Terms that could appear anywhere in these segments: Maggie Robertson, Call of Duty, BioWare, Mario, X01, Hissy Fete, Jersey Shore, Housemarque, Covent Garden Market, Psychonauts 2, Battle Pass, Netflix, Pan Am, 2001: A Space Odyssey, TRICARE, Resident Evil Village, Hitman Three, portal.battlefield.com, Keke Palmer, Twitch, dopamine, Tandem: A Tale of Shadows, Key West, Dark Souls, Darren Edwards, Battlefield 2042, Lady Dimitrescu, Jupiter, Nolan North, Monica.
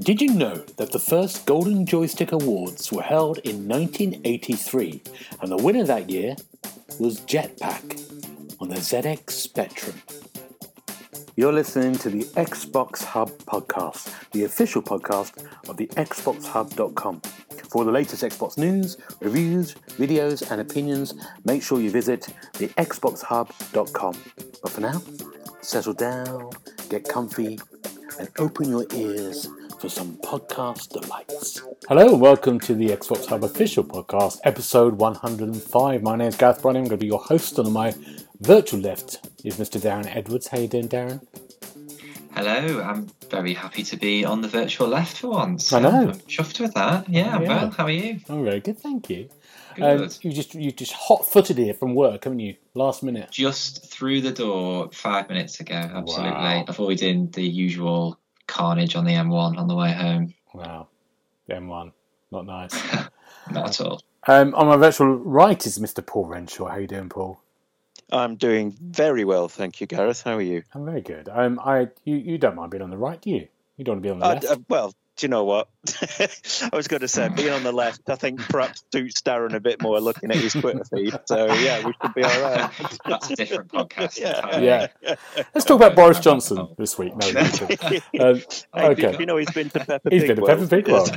Did you know that the first Golden Joystick Awards were held in 1983 and the winner that year was Jetpack on the ZX Spectrum? You're listening to the Xbox Hub podcast, the official podcast of the thexboxhub.com. For all the latest Xbox news, reviews, videos and opinions, make sure you visit thexboxhub.com. But for now, settle down, get comfy and open your ears for some podcast delights. Hello, welcome to the Xbox Hub official podcast, episode 105. My name is Gareth Browning. I'm going to be your host. On my virtual left is Mr. Darren Edwards. How you doing, Darren? Hello, I'm very happy to be on the virtual left for once. I know. I'm chuffed with that. Yeah, I'm well. How are you? I'm very good, thank you. Good. You just hot-footed here from work, haven't you? Last minute. Just through the door 5 minutes ago, absolutely. Wow. Avoiding the usual carnage on the M1 on the way home. Wow, the M1, not nice. Not at all. On my virtual right is Mr. Paul Renshaw. How you doing, Paul? I'm doing very well, thank you, Gareth. How are you? I'm very good. You don't mind being on the right, do you? You don't want to be on the left? Well, do you know what? I was going to say, being on the left, I think perhaps suits Darren a bit more looking at his Twitter feed. So, yeah, we should be all right. That's a different podcast. Yeah. Let's talk about Boris Johnson this week. No, okay. You know, he's been to Peppa Pig World.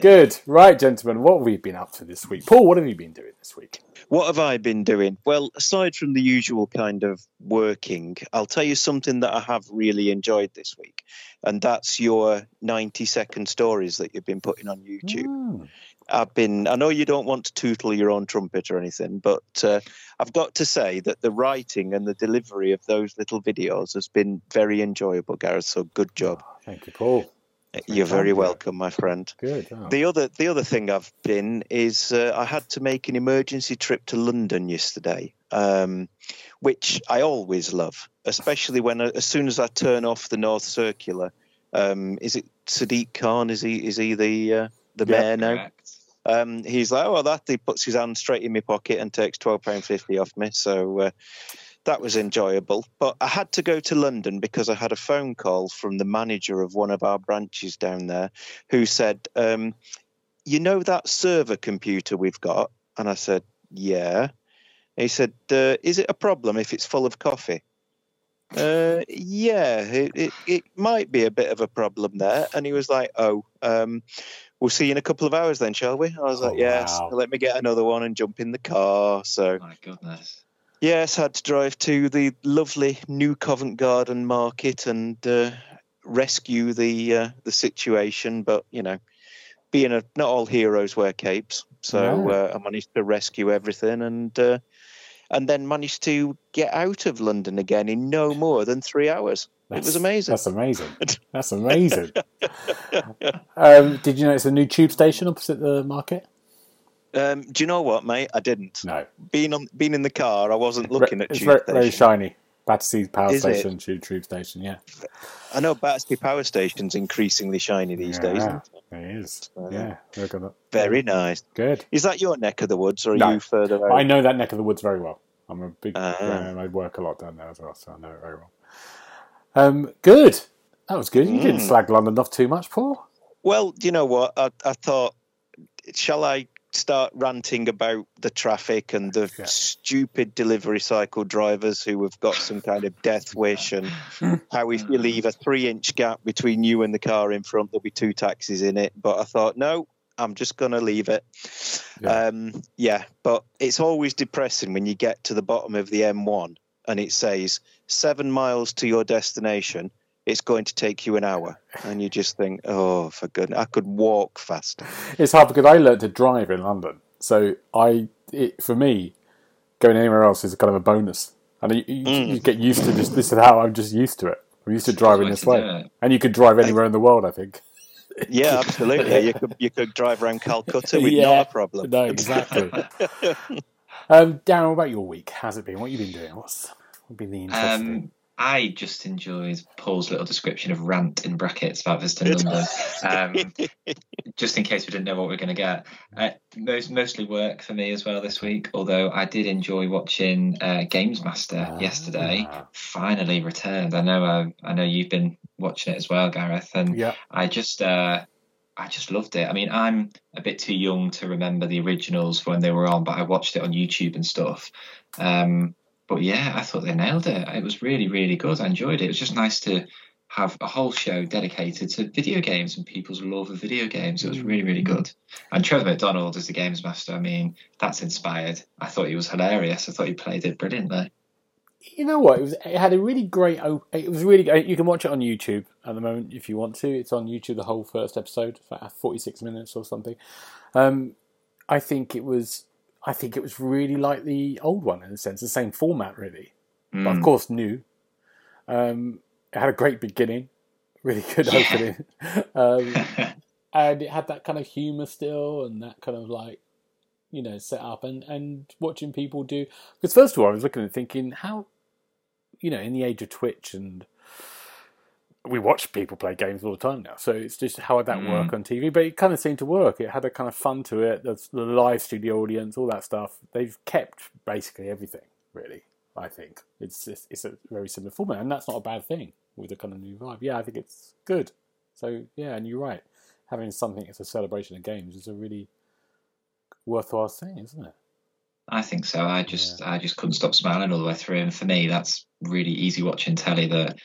Good. Right, gentlemen, what have we been up to this week? Paul, what have you been doing this week? What have I been doing? Well, aside from the usual kind of working, I'll tell you something that I have really enjoyed this week, and that's your 90-second stories that you've been putting on YouTube. Mm. I know you don't want to tootle your own trumpet or anything, but I've got to say that the writing and the delivery of those little videos has been very enjoyable, Gareth, so good job. Oh, thank you, Paul. You're very welcome, my friend. Good. Oh. The other thing I've been is I had to make an emergency trip to London yesterday, which I always love, especially when as soon as I turn off the North Circular. Is it Sadiq Khan? Is he the mayor now? Correct. He's like, oh, that he puts his hand straight in my pocket and takes £12.50 off me. So. That was enjoyable, but I had to go to London because I had a phone call from the manager of one of our branches down there who said, you know that server computer we've got? And I said, yeah. And he said, is it a problem if it's full of coffee? Yeah, it might be a bit of a problem there. And he was like, oh, we'll see you in a couple of hours then, shall we? I was like, yes, wow. Let me get another one and jump in the car. So, my goodness. Yes, had to drive to the lovely New Covent Garden Market and rescue the situation. But you know, not all heroes wear capes, so I managed to rescue everything and then managed to get out of London again in no more than 3 hours. It was amazing. That's amazing. Did you know it's a new tube station opposite the market? Do you know what, mate? I didn't. No. Being in the car, I wasn't looking at tube station. Very shiny. Battersea Power Is Station, tube station, yeah. I know Battersea Power Station's increasingly shiny these days. It is. Yeah. Look at that. Very nice. Good. Is that your neck of the woods, or are you further out? I know that neck of the woods very well. I'm a big... I work a lot down there as well, so I know it very well. Good. That was good. You didn't slag London off too much, Paul. Well, do you know what? I thought, shall I start ranting about the traffic and the stupid delivery cycle drivers who have got some kind of death wish, and how if you leave a 3-inch gap between you and the car in front, there'll be 2 taxis in it. But I thought, no, I'm just going to leave it. But it's always depressing when you get to the bottom of the M1 and it says 7 miles to your destination. It's going to take you an hour. And you just think, oh, for goodness, I could walk faster. It's hard because I learned to drive in London. So for me, going anywhere else is kind of a bonus. And you get used to this is how I'm just used to it. I'm used to driving this way. And you could drive anywhere in the world, I think. Yeah, absolutely. You could drive around Calcutta with no problem. No, exactly. Darren, what about your week? How's it been? What have you been doing? What's been the interesting I just enjoyed Paul's little description of rant in brackets about visiting London, just in case we didn't know what we were going to get. Mostly work for me as well this week, although I did enjoy watching Games Master yesterday. Finally returned. I know you've been watching it as well, Gareth, and I just loved it. I mean, I'm a bit too young to remember the originals when they were on, but I watched it on YouTube and stuff. But yeah, I thought they nailed it. It was really, really good. I enjoyed it. It was just nice to have a whole show dedicated to video games and people's love of video games. It was really, really good. And Trevor McDonald as the Games Master, I mean, that's inspired. I thought he was hilarious. I thought he played it brilliantly. You know what? It was really great. You can watch it on YouTube at the moment if you want to. It's on YouTube, the whole first episode, for 46 minutes or something. I think it was really like the old one in a sense, the same format really, but of course new. It had a great beginning, really good opening, and it had that kind of humour still and that kind of like, you know, set up and watching people do. Because first of all, I was looking and thinking how, you know, in the age of Twitch and we watch people play games all the time now, so it's just how would that work on TV? But it kind of seemed to work. It had a kind of fun to it. The live studio audience, all that stuff. They've kept basically everything, really. I think it's a very similar format, and that's not a bad thing with a kind of new vibe. Yeah, I think it's good. So yeah, and you're right. Having something that's a celebration of games is a really worthwhile thing, isn't it? I think so. I just couldn't stop smiling all the way through, and for me, that's really easy watching telly that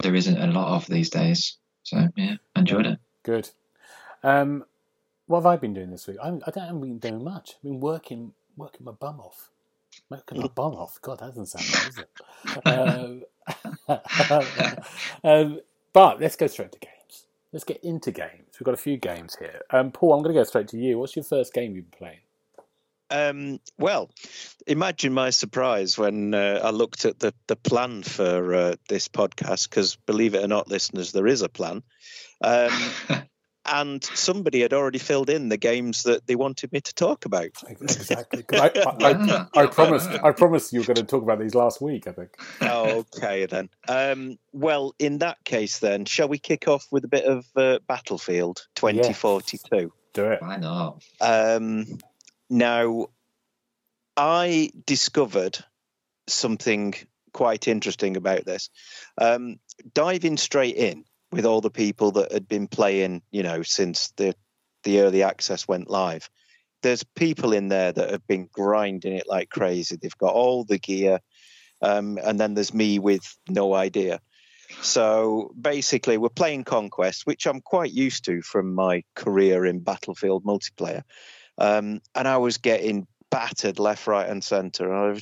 there isn't a lot of these days. So, yeah, enjoyed it. Good. What have I been doing this week? I haven't been doing much. I've been working my bum off. Working my bum off. God, that doesn't sound right, does it? But let's go straight to games. Let's get into games. We've got a few games here. Paul, I'm going to go straight to you. What's your first game you've been playing? Well, imagine my surprise when I looked at the plan for this podcast, because believe it or not, listeners, there is a plan. And somebody had already filled in the games that they wanted me to talk about. Exactly. I promised you were going to talk about these last week, I think. Okay, then. Well, in that case, then, shall we kick off with a bit of Battlefield 2042? Yes. Do it. Why not? Now, I discovered something quite interesting about this. Diving straight in with all the people that had been playing, you know, since the early access went live, there's people in there that have been grinding it like crazy. They've got all the gear, and then there's me with no idea. So basically, we're playing Conquest, which I'm quite used to from my career in Battlefield multiplayer. And I was getting battered left, right, and centre. And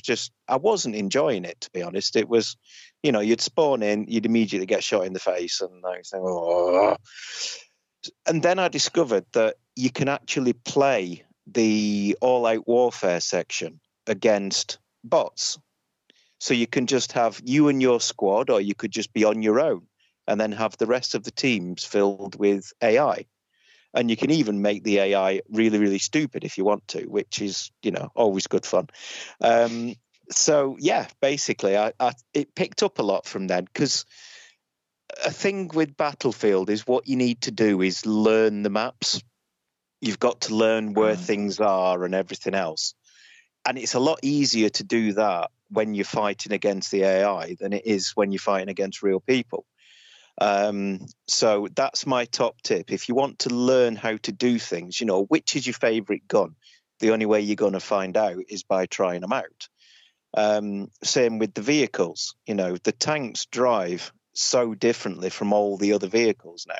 I wasn't enjoying it, to be honest. It was, you know, you'd spawn in, you'd immediately get shot in the face, and I was saying, oh. And then I discovered that you can actually play the all-out warfare section against bots. So you can just have you and your squad, or you could just be on your own, and then have the rest of the teams filled with AI. And you can even make the AI really, really stupid if you want to, which is, you know, always good fun. So, yeah, basically, it picked up a lot from then, because a thing with Battlefield is what you need to do is learn the maps. You've got to learn where things are and everything else. And it's a lot easier to do that when you're fighting against the AI than it is when you're fighting against real people. So that's my top tip. If you want to learn how to do things, you know, which is your favorite gun, the only way you're going to find out is by trying them out. Same with the vehicles. You know, the tanks drive so differently from all the other vehicles now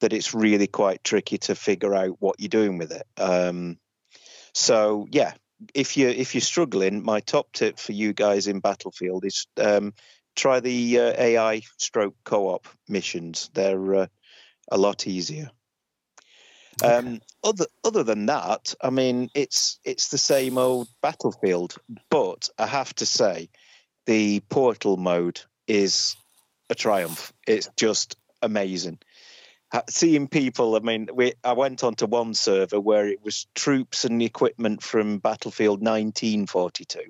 that it's really quite tricky to figure out what you're doing with it. So yeah, if you're struggling, my top tip for you guys in Battlefield is try the AI stroke co-op missions. They're a lot easier. Okay. Other than that, I mean, it's the same old Battlefield, but I have to say the portal mode is a triumph. It's just amazing. Seeing people, I mean, I went onto one server where it was troops and equipment from Battlefield 1942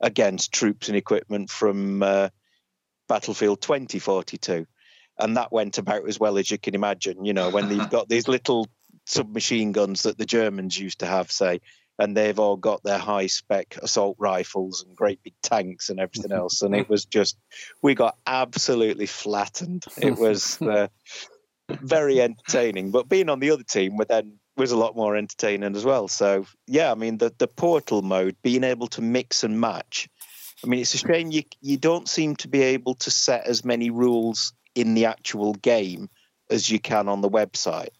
against troops and equipment from Battlefield 2042. And that went about as well as you can imagine, you know, when they've got these little submachine guns that the Germans used to have, say, and they've all got their high-spec assault rifles and great big tanks and everything else. And it was just, we got absolutely flattened. It was very entertaining. But being on the other team then was a lot more entertaining as well. So, yeah, I mean, the portal mode, being able to mix and match. I mean, it's a shame you don't seem to be able to set as many rules in the actual game as you can on the website.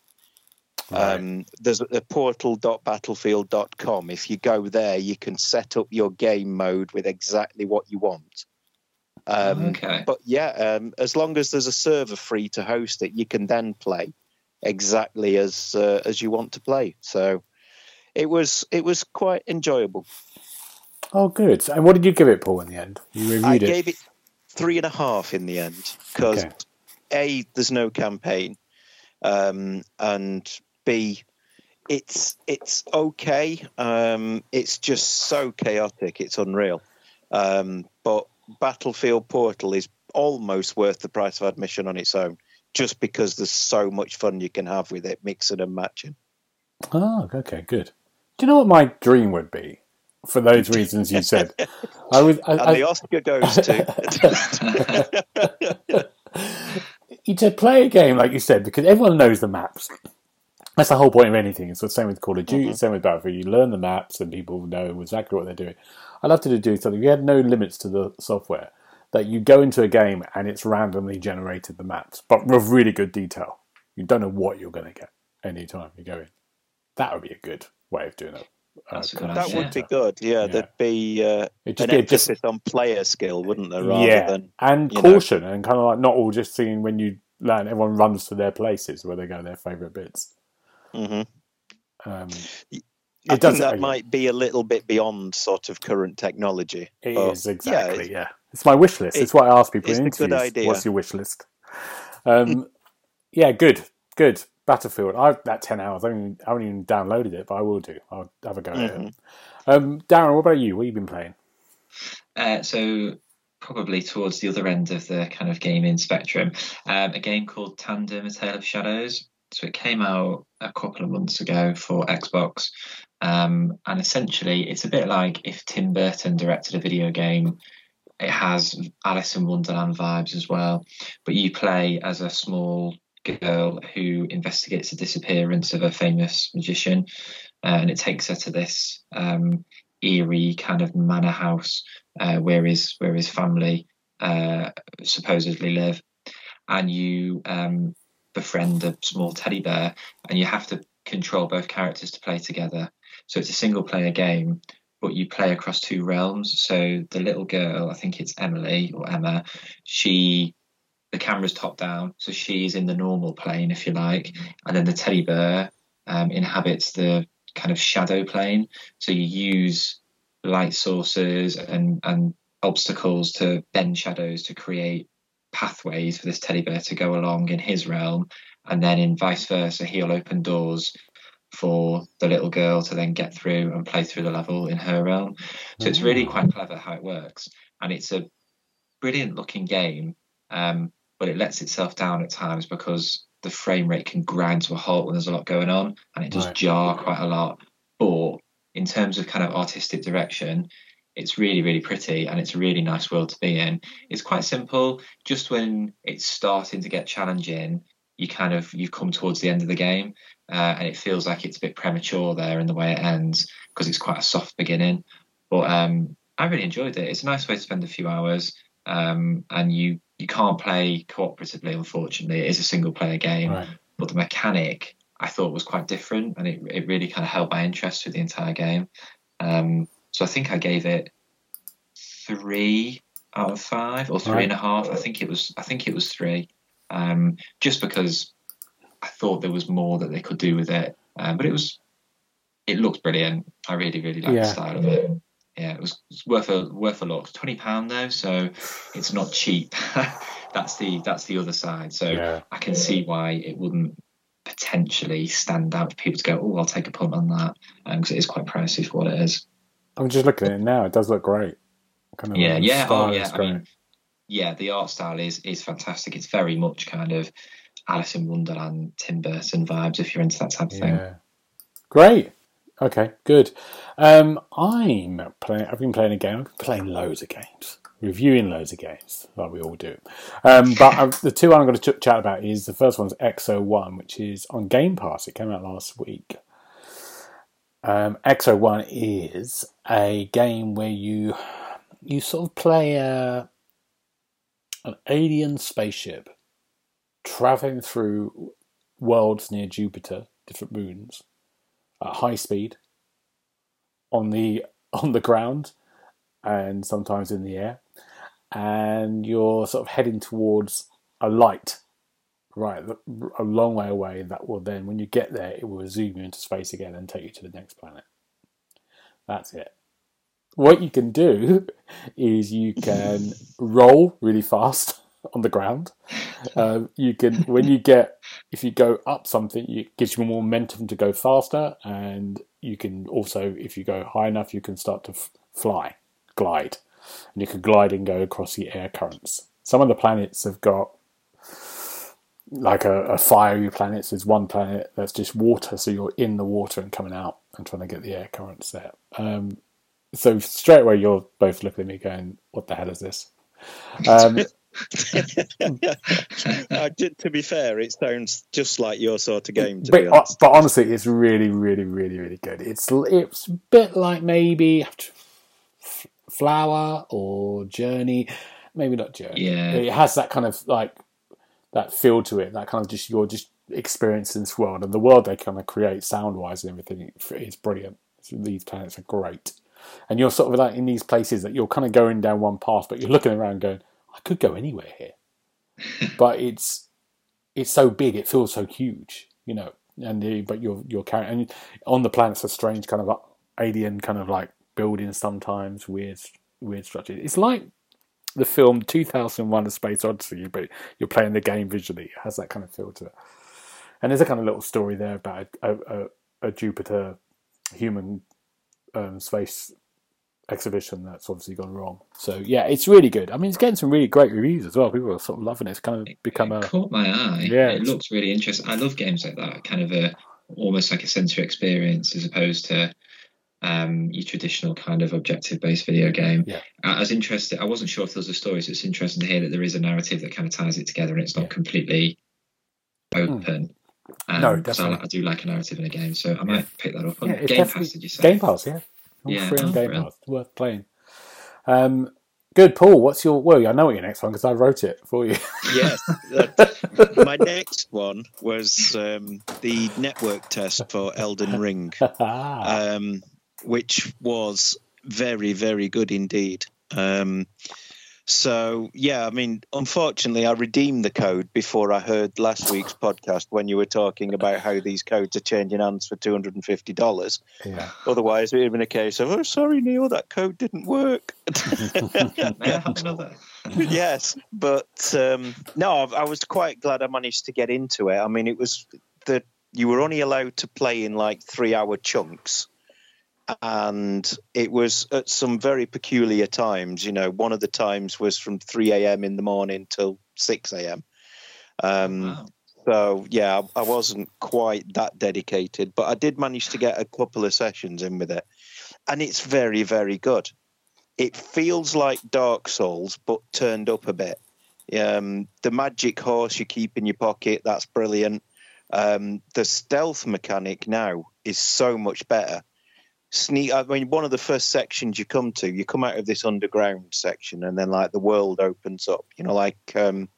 Right. There's a portal.battlefield.com. If you go there, you can set up your game mode with exactly what you want. But yeah, as long as there's a server free to host it, you can then play exactly as you want to play. So it was quite enjoyable. Oh, good. And what did you give it, Paul, in the end? You reviewed it. I gave it 3.5 in the end because A, there's no campaign, and B, it's okay. It's just so chaotic, it's unreal. But Battlefield Portal is almost worth the price of admission on its own, just because there's so much fun you can have with it, mixing and matching. Oh, okay, good. Do you know what my dream would be? For those reasons you said, and the Oscar goes to. To play a game like you said, because everyone knows the maps. That's the whole point of anything. It's the same with Call of Duty, same with Battlefield. You learn the maps, and people know exactly what they're doing. I'd love to do something. We had no limits to the software that you go into a game and it's randomly generated the maps, but with really good detail. You don't know what you're going to get any time you go in. That would be a good way of doing it. That would be good, yeah. There'd be an emphasis on player skill, wouldn't there? Rather than and caution, and kind of like not all just seeing when you land, everyone runs to their places where they go their favourite bits. Mm-hmm. I think that might be a little bit beyond sort of current technology. It is exactly. Yeah, it's my wish list. It's what I ask people in interviews. Good idea. What's your wish list? Yeah, good. Battlefield. That 10 hours. I haven't even downloaded it, but I will do. I'll have a go at it. Darren, what about you? What have you been playing? So probably towards the other end of the kind of gaming spectrum, a game called Tandem: A Tale of Shadows. So it came out a couple of months ago for Xbox, and essentially it's a bit like if Tim Burton directed a video game. It has Alice in Wonderland vibes as well, but you play as a small girl who investigates the disappearance of a famous magician, and it takes her to this eerie kind of manor house where his family supposedly live, and you befriend a small teddy bear, and you have to control both characters to play together. So it's a single player game, but you play across two realms. So the little girl, I think it's Emily or Emma, the camera's top down, so she's in the normal plane, if you like, and then the teddy bear inhabits the kind of shadow plane. So you use light sources and obstacles to bend shadows to create pathways for this teddy bear to go along in his realm, and then in vice versa, he'll open doors for the little girl to then get through and play through the level in her realm. So it's really quite clever how it works, and it's a brilliant looking game. But it lets itself down at times because the frame rate can grind to a halt when there's a lot going on, and it does jar quite a lot. But in terms of kind of artistic direction, it's really, really pretty, and it's a really nice world to be in. It's quite simple. Just when it's starting to get challenging, you've come towards the end of the game, and it feels like it's a bit premature there in the way it ends because it's quite a soft beginning. But I really enjoyed it. It's a nice way to spend a few hours, and you can't play cooperatively, unfortunately. It is a single-player game, but the mechanic I thought was quite different, and it really kind of held my interest through the entire game. So I think I gave it 3 out of 5, or 3.5. I think it was 3, just because I thought there was more that they could do with it. But it looked brilliant. I really, really liked the style of it. Yeah, it was worth a look. £20 though, so it's not cheap. that's the other side. So I can see why it wouldn't potentially stand out for people to go, oh, I'll take a punt on that, because it is quite pricey for what it is. I'm just looking at it now. It does look great. Kind of yeah. Oh, yeah. I mean, yeah, the art style is fantastic. It's very much kind of Alice in Wonderland, Tim Burton vibes, if you're into that type of thing. Great. Okay, good. I've been playing a game. I've been playing loads of games, reviewing loads of games, like we all do. But the two I'm going to chat about is, the first one's X01, which is on Game Pass. It came out last week. X01 is a game where you sort of play an alien spaceship traveling through worlds near Jupiter, different moons, at high speed, on the ground, and sometimes in the air, and you're sort of heading towards a light, right, a long way away. That will then, when you get there, it will zoom you into space again and take you to the next planet. That's it. What you can do is you can roll really fast on the ground. If you go up something, it gives you more momentum to go faster, and you can also, if you go high enough, you can start to glide, and you can glide and go across the air currents. Some of the planets have got like a fiery planet. There's one planet that's just water, so you're in the water and coming out and trying to get the air currents there. So straight away, you're both looking at me going, "What the hell is this?" To be fair, it sounds just like your sort of game. But honestly, it's really, really, really, really good. It's a bit like maybe Flower or Journey, maybe not Journey. Yeah, it has that kind of like that feel to it. That kind of just you're just experiencing this world, and the world they kind of create sound wise and everything is brilliant. These planets are great, and you're sort of like in these places that you're kind of going down one path, but you're looking around going, I could go anywhere here, but it's so big, it feels so huge, you know. But you're carrying, and on the planets are strange kind of alien kind of like buildings, sometimes weird structures. It's like the film 2001: A Space Odyssey, but you're playing the game visually. It has that kind of feel to it. And there's a kind of little story there about a Jupiter human space exhibition that's obviously gone wrong. So yeah, it's really good. I mean, it's getting some really great reviews as well. People are sort of loving it. It's kind of it caught my eye. Yeah, it looks really interesting. I love games like that, kind of almost like a sensory experience as opposed to your traditional kind of objective-based video game. Yeah. I was interested. I wasn't sure if there was a story, so it's interesting to hear that there is a narrative that kind of ties it together, and it's not completely open. No, definitely. I do like a narrative in a game, so I might pick that up on Game Pass. Did you say Game Pass? Yeah. It's worth playing. Good, Paul. What's your? Well, I know what your next one because I wrote it for you. Yes, my next one was the network test for Elden Ring, which was very, very good indeed. I mean, unfortunately, I redeemed the code before I heard last week's podcast when you were talking about how these codes are changing hands for $250. Yeah. Otherwise, it would have been a case of, oh, sorry, Neil, that code didn't work. May I have another? Yes, but I was quite glad I managed to get into it. I mean, it was that you were only allowed to play in like 3-hour chunks. And it was at some very peculiar times. You know, one of the times was from 3 a.m. in the morning till 6 a.m. Wow. So, yeah, I wasn't quite that dedicated, but I did manage to get a couple of sessions in with it. And it's very, very good. It feels like Dark Souls, but turned up a bit. The magic horse you keep in your pocket, that's brilliant. The stealth mechanic now is so much better. I mean, one of the first sections you come out of this underground section, and then like the world opens up, you know, like in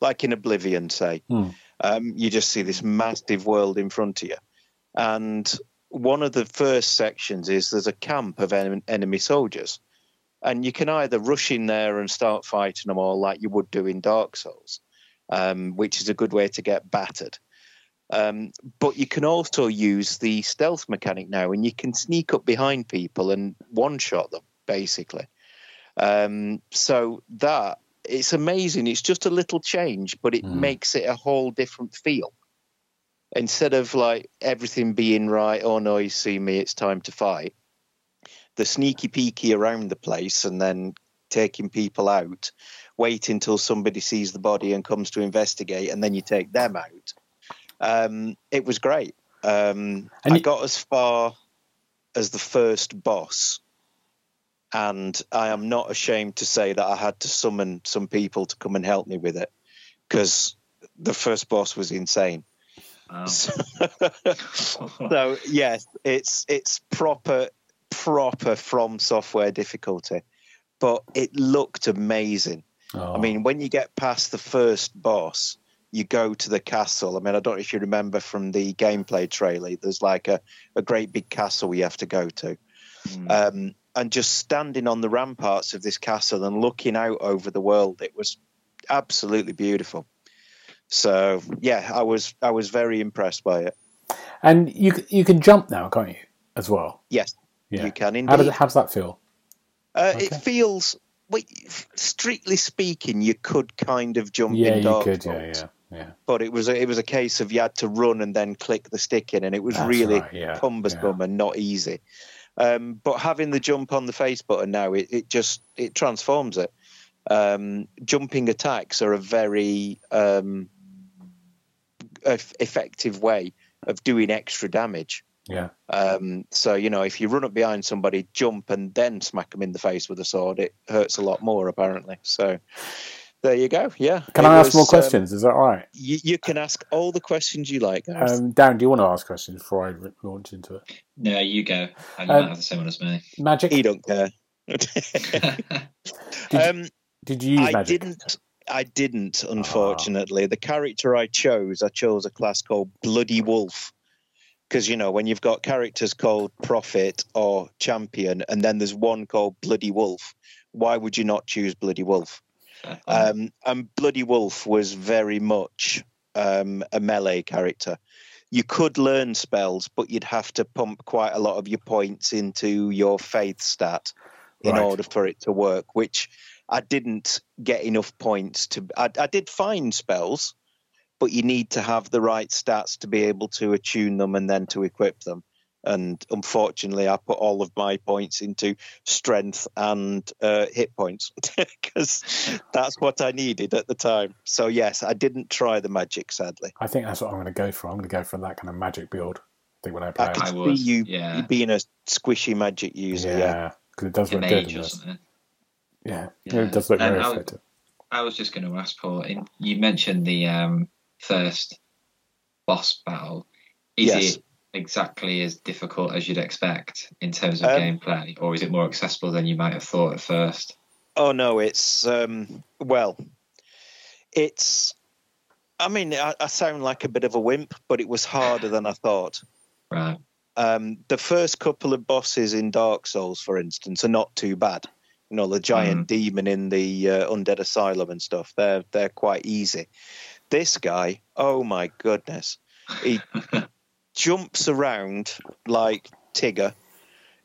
Oblivion, say. You just see this massive world in front of you. And one of the first sections is there's a camp of enemy soldiers, and you can either rush in there and start fighting them all like you would do in Dark Souls, which is a good way to get battered. But you can also use the stealth mechanic now, and you can sneak up behind people and one-shot them, basically. So that, it's amazing. It's just a little change, but it makes it a whole different feel. Instead of, like, everything being right, oh, no, you see me, it's time to fight. The sneaky-peaky around the place and then taking people out, wait until somebody sees the body and comes to investigate, and then you take them out. It was great. I got as far as the first boss, and I am not ashamed to say that I had to summon some people to come and help me with it, because the first boss was insane. Wow. So yes, it's proper From Software difficulty, but it looked amazing. Oh. I mean, when you get past the first boss, you go to the castle. I mean, I don't know if you remember from the gameplay trailer, there's like a great big castle you have to go to. Mm. And just standing on the ramparts of this castle and looking out over the world, it was absolutely beautiful. So yeah, I was very impressed by it. And you can jump now, can't you, as well? Yes, yeah. You can indeed. How does that feel? Okay. It feels, strictly speaking, you could kind of jump in Dark Souls. Yeah. But it was a case of you had to run and then click the stick in, and it was cumbersome and not easy. But having the jump on the face button now, it just transforms it. Jumping attacks are a very effective way of doing extra damage. Yeah. So, if you run up behind somebody, jump, and then smack them in the face with a sword, it hurts a lot more, apparently. So there you go. Yeah. Can I ask more questions? Is that all right? You can ask all the questions you like. Darren, do you want to ask questions before I launch into it? No, you go. I might have the same one as me. Magic? He don't care. Did you use magic? I didn't, unfortunately. The character I chose a class called Bloody Wolf, because when you've got characters called Prophet or Champion and then there's one called Bloody Wolf, why would you not choose Bloody Wolf? And Bloody Wolf was very much a melee character. You could learn spells, but you'd have to pump quite a lot of your points into your faith stat in order for it to work, which I didn't get enough points to. I did find spells, but you need to have the right stats to be able to attune them and then to equip them. And unfortunately, I put all of my points into strength and hit points, because that's what I needed at the time. So yes, I didn't try the magic, sadly. I think that's what I'm going to go for. I'm going to go for that kind of magic build. I think when I play, I could see you being a squishy magic user. Yeah, because it does look good. Yeah, it does look very effective. I was just going to ask, Paul. You mentioned the first boss battle. Is it exactly as difficult as you'd expect in terms of gameplay, or is it more accessible than you might have thought at first? Oh no, it's I sound like a bit of a wimp, but it was harder than I thought. Right. The first couple of bosses in Dark Souls, for instance, are not too bad. The giant demon in the Undead Asylum and stuff, they're quite easy. This guy, oh my goodness, he jumps around like Tigger,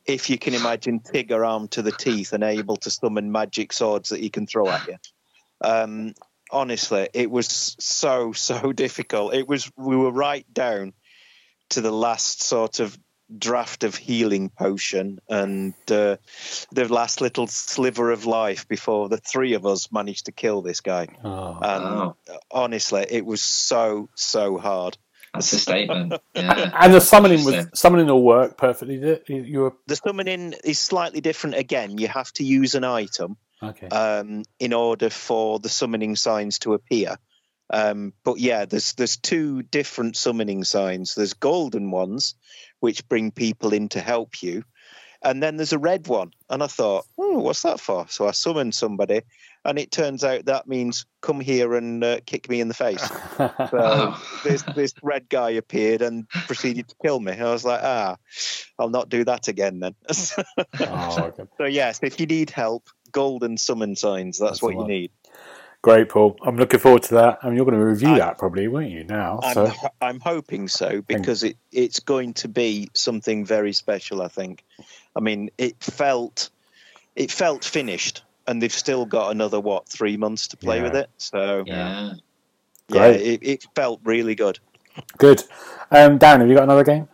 if you can imagine Tigger armed to the teeth and able to summon magic swords that he can throw at you. Honestly, it was so difficult. We were right down to the last sort of draft of healing potion and the last little sliver of life before the three of us managed to kill this guy. Honestly, it was so hard. That's a statement. Yeah. And the summoning will work perfectly. The summoning is slightly different again. You have to use an item in order for the summoning signs to appear. But yeah, there's two different summoning signs. There's golden ones, which bring people in to help you. And then there's a red one. And I thought, what's that for? So I summoned somebody. And it turns out that means come here and kick me in the face. So this red guy appeared and proceeded to kill me. I was like, I'll not do that again then. So yes, if you need help, golden summon signs, that's what you need. Great, Paul. I'm looking forward to that. I mean, you're going to review that probably, won't you, now? I'm hoping so, because it's going to be something very special, I think. I mean, it felt finished, and they've still got another, 3 months to play with it? So, it felt really good. Good. Darren, have you got another game?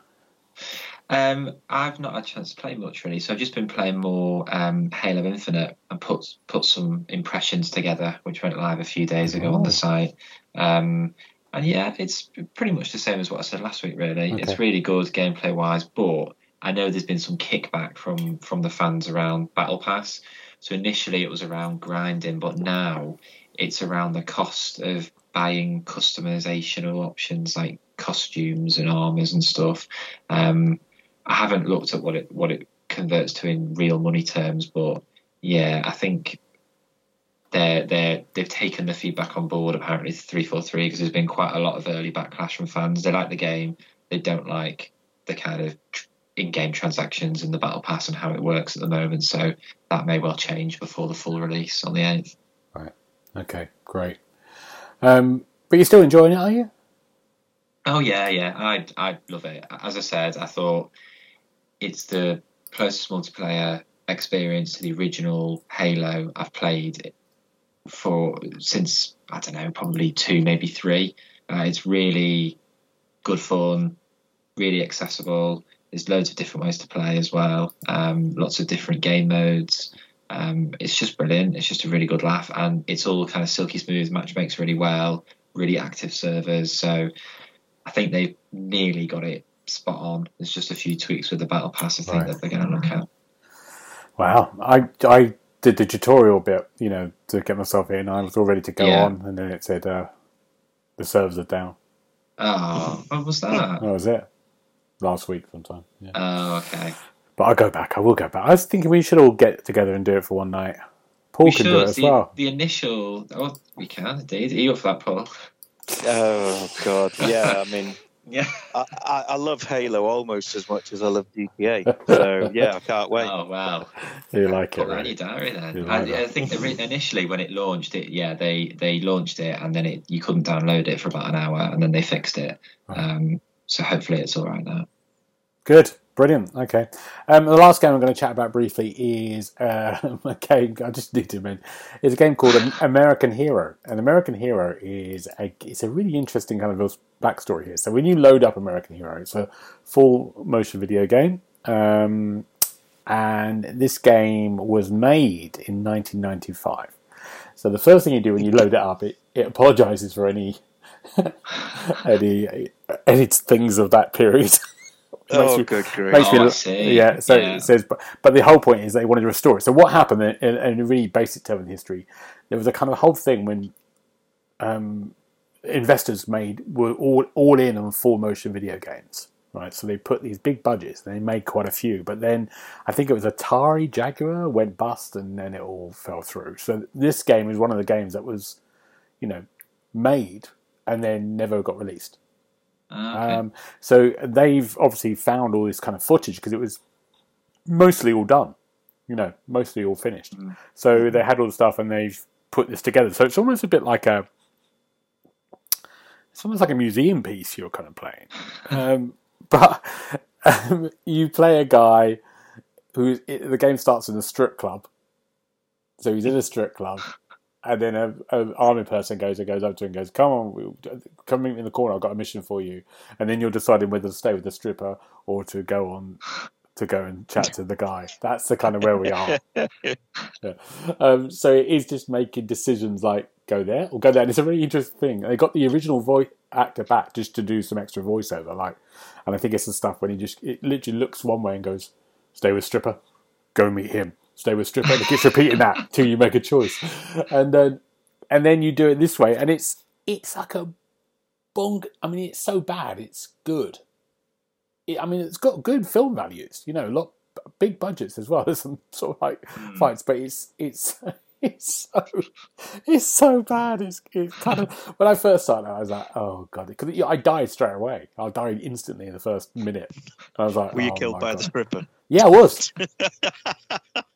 I've not had a chance to play much really, so I've just been playing more Halo Infinite and put some impressions together, which went live a few days ago on the site. And yeah, it's pretty much the same as what I said last week, really. Okay. It's really good gameplay wise, but I know there's been some kickback from the fans around Battle Pass. So initially it was around grinding, but now it's around the cost of buying customization or options like costumes and armors and stuff. I haven't looked at what it converts to in real money terms, but yeah, I think they've taken the feedback on board, apparently, 343, because there's been quite a lot of early backlash from fans. They like the game. They don't like the kind of in-game transactions and the Battle Pass and how it works at the moment. So that may well change before the full release on the 8th. Right. Okay, great. But you're still enjoying it, are you? Oh, yeah. I love it. As I said, I thought it's the closest multiplayer experience to the original Halo I've played since, I don't know, probably 2, maybe 3. It's really good fun, really accessible. There's loads of different ways to play as well. Lots of different game modes. It's just brilliant. It's just a really good laugh, and it's all kind of silky smooth. Match makes really well. Really active servers. So I think they've nearly got it spot on. There's just a few tweaks with the Battle Pass, I think, that they're going to look at. Wow, I did the tutorial bit, to get myself in. I was all ready to go on, and then it said the servers are down. Oh, what was that? That was it. Last week sometime. Yeah. Oh, okay. But I'll go back. I will go back. I was thinking we should all get together and do it for one night. Paul can do it as well. The initial... Oh, we can, indeed. Are you up for that, Paul? Oh, God. Yeah, I mean... Yeah, I love Halo almost as much as I love GTA. So yeah, I can't wait. Oh wow, you like it? Put that in your diary then. I think initially when it launched, they launched it and then you couldn't download it for about an hour, and then they fixed it. So hopefully it's all right now. Good, brilliant. Okay, the last game I'm going to chat about briefly is a game I just need to mention. It's a game called American Hero, and American Hero is a really interesting kind of backstory here. So when you load up American Hero, it's a full motion video game, and this game was made in 1995. So the first thing you do when you load it up, it apologizes for any any things of that period. It says, but the whole point is they wanted to restore it. So what happened in a really basic term in history, there was a kind of whole thing when investors were all in on full motion video games, right? So they put these big budgets and they made quite a few, but then I think it was Atari Jaguar went bust and then it all fell through. So this game is one of the games that was, made and then never got released. Okay. So they've obviously found all this kind of footage because it was mostly all done, mostly all finished. Mm. So they had all the stuff and they've put this together. So it's almost a bit like a museum piece you're kind of playing. But you play a guy the game starts in a strip club. So he's in a strip club. And then an army person goes up to him and goes, "Come on, come meet me in the corner. I've got a mission for you." And then you're deciding whether to stay with the stripper or to go and chat to the guy. That's the kind of where we are. Yeah. So it is just making decisions like go there or go there. And it's a really interesting thing. They got the original voice actor back just to do some extra voiceover. And I think it's the stuff when it literally looks one way and goes, "Stay with stripper, go meet him. Stay with stripper." It keeps repeating that till you make a choice, and then you do it this way, and it's like a bong. I mean, it's so bad, it's good. It's got good film values, big budgets as well. There's some sort of fights, but it's so bad. It's kind of when I first started, I was like, oh god, because I died straight away. I died instantly in the first minute. I was like, were you killed by the stripper? Yeah, I was.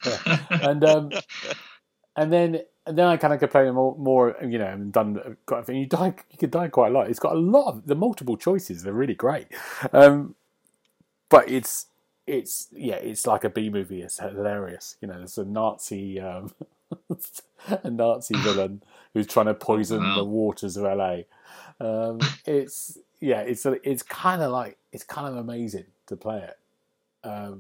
Yeah. And then I kind of complained more, and done quite a thing. You could die quite a lot. It's got a lot of the multiple choices. They're really great, but it's like a B movie. It's hilarious. There's a Nazi villain who's trying to poison the waters of LA. It's kind of amazing to play it. but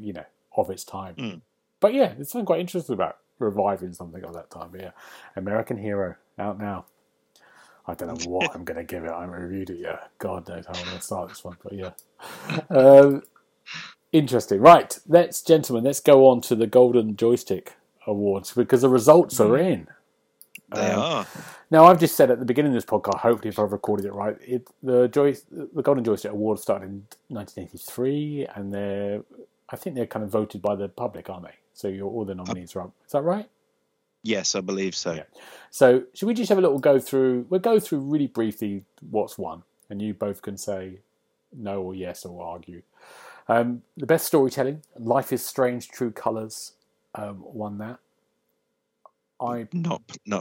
you know, of its time. But yeah, there's something quite interesting about reviving something of that time. But yeah, American Hero out now. I don't know what I'm going to give it. I haven't reviewed it yet. God knows how I'm going to start this one. But yeah, interesting. Right, let's, gentlemen, let's go on to the Golden Joystick Awards because the results are in. They are. Now, I've just said at the beginning of this podcast, hopefully if I've recorded it right, the Golden Joystick Awards started in 1983, and I think they're kind of voted by the public, aren't they? So all the nominees are up. Is that right? Yes, I believe so. Yeah. So should we just have a little go through? We'll go through really briefly what's won, and you both can say no or yes or argue. The best storytelling, Life is Strange, True Colors won that. I've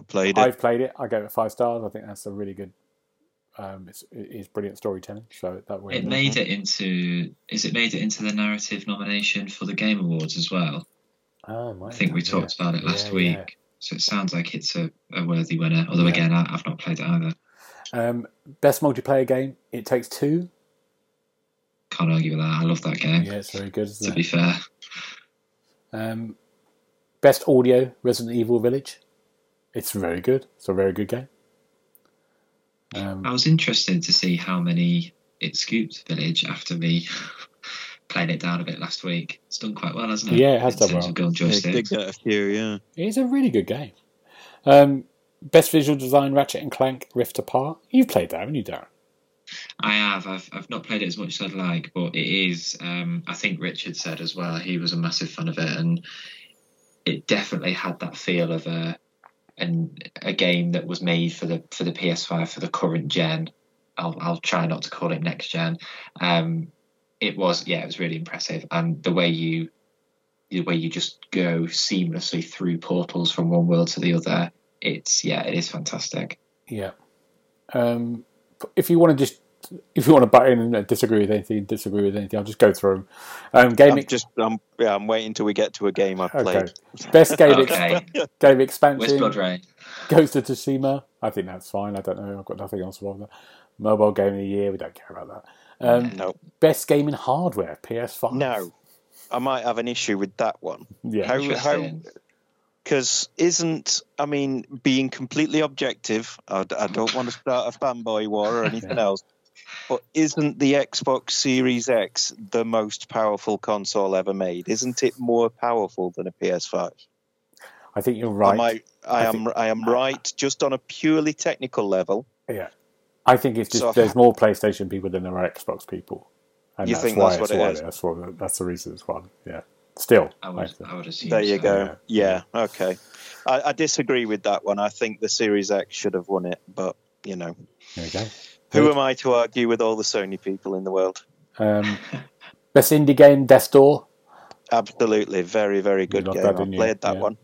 played it. I gave it 5 stars. I think that's a really good. It's brilliant storytelling. So that way it made it into the narrative nomination for the Game Awards as well. I think we talked about it last week, so it sounds like it's a worthy winner. Although again, I've not played it either. Best multiplayer game, It Takes Two. Can't argue with that. I love that game. Yeah, it's very good. Isn't it? Be fair. Best audio, Resident Evil Village. It's very good. It's a very good game. I was interested to see how many it scooped Village after me. Played it down a bit last week. It's done quite well, hasn't it? Yeah, it has done well. It's a few, yeah. It's a really good game. Best visual design, Ratchet and Clank, Rift Apart. You've played that, haven't you, Darren? I have. I've not played it as much as I'd like, but it is. I think Richard said as well. He was a massive fan of it, and it definitely had that feel of a game that was made for the PS5 for the current gen. I'll try not to call it next gen. It was really impressive, and the way you just go seamlessly through portals from one world to the other, it is fantastic. Yeah. If you want to butt in and disagree with anything, I'll just go through them. I'm waiting till we get to a game I've played. Best game game expansion. West Blood Ghost of Tsushima. I think that's fine. I don't know. I've got nothing else about that. Mobile game of the year. We don't care about that. No. Best game in hardware, PS5. No, I might have an issue with that one. Yeah, because being completely objective, I don't want to start a fanboy war or anything else. But isn't the Xbox Series X the most powerful console ever made? Isn't it more powerful than a PS5? I think you're right. I am right, just on a purely technical level. Yeah. I think it's just there's more PlayStation people than there are Xbox people, and that's what it is. That's the reason it's one. Yeah, still. I would assume. There you go. Yeah. Okay. I disagree with that one. I think the Series X should have won it, but you know, there you go. Who am I to argue with all the Sony people in the world? Best indie game, Death's Door. Absolutely, very, very good game. I played that one.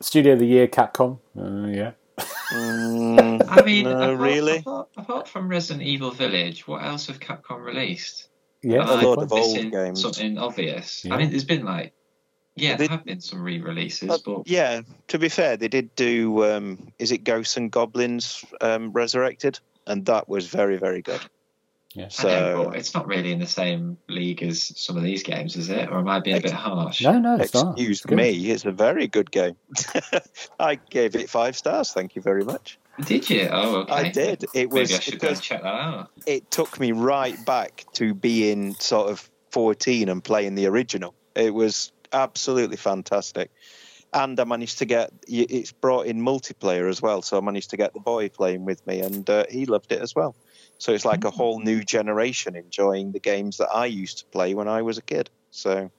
Studio of the Year, Capcom. Yeah. Apart from Resident Evil Village, what else have Capcom released? Yeah, a lot of old games. Something obvious. Yeah. There's been there have been some re-releases, but yeah, to be fair, they did do. Is it Ghosts and Goblins Resurrected? And that was very, very good. Yeah. So but it's not really in the same league as some of these games, is it? Or am I being a bit harsh? No, it's not. Excuse me, it's a very good game. I gave it 5 stars. Thank you very much. Did you? Oh, okay. I did. It was. Maybe I should go check that out. It took me right back to being sort of 14 and playing the original. It was absolutely fantastic, and I managed to get. It's brought in multiplayer as well, so I managed to get the boy playing with me, and he loved it as well. So it's like a whole new generation enjoying the games that I used to play when I was a kid. So,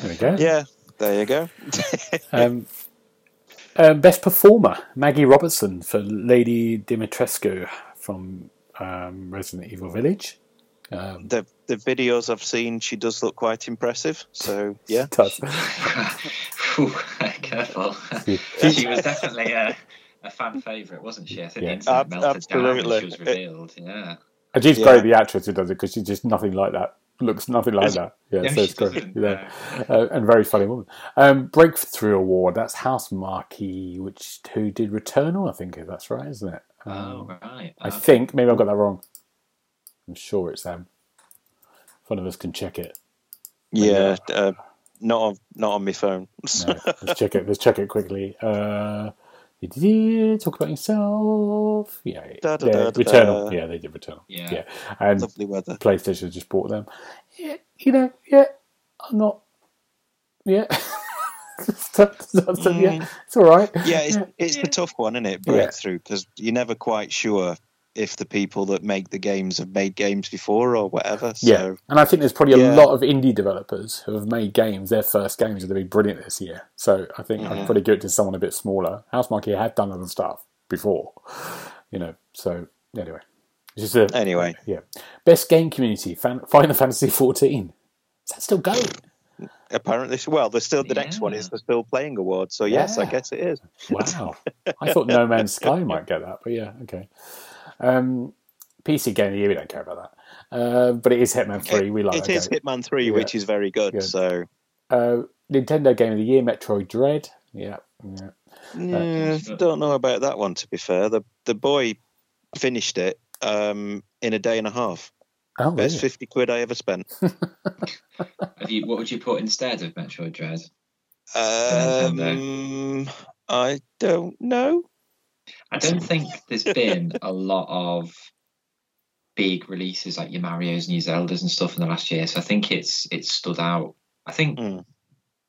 there we go. Yeah, there you go. Best performer, Maggie Robertson for Lady Dimitrescu from Resident Evil Village. The videos I've seen, she does look quite impressive. So, yeah. She does. Ooh, careful. She was definitely... a fan favourite, wasn't she? I think the internet melted absolutely. Down when she was revealed. Yeah, I just great the actress who does it because she's just nothing like that. Looks nothing like that. Yeah, so it's great. Yeah. And very funny woman. Breakthrough Award. That's Housemarque, who did Returnal. I think that's right, isn't it? Oh right. I think maybe I've got that wrong. I'm sure it's them. one of us can check it. Yeah, not on my phone. No, let's check it. Let's check it quickly. Talk about yourself. Yeah, Returnal. Yeah, they did Returnal. Yeah, and lovely weather. PlayStation just bought them. Yeah, I'm not. Yeah. Yeah, it's all right. Yeah, it's the tough one, isn't it? Breakthrough, because you're never quite sure if the people that make the games have made games before or whatever. So. Yeah, and I think there's probably a lot of indie developers who have made games. Their first games are going to be brilliant this year. So I think I'd probably give it to someone a bit smaller. Housemarque had done other stuff before, So anyway, best game community: Final Fantasy 14. Is that still going? Apparently, well, there's still the next one is the Still Playing Award, so yes, I guess it is. Wow, I thought No Man's Sky might get that, but yeah, okay. PC Game of the Year, we don't care about that, but it is Hitman 3. It is Hitman 3, which is very good. So, Nintendo Game of the Year, Metroid Dread. Don't know about that one. To be fair, the boy finished it in a day and a half. Oh, best really? £50 I ever spent. What would you put instead of Metroid Dread? I don't know. I don't think there's been a lot of big releases like your Marios and your Zeldas and stuff in the last year, so I think it's stood out. I think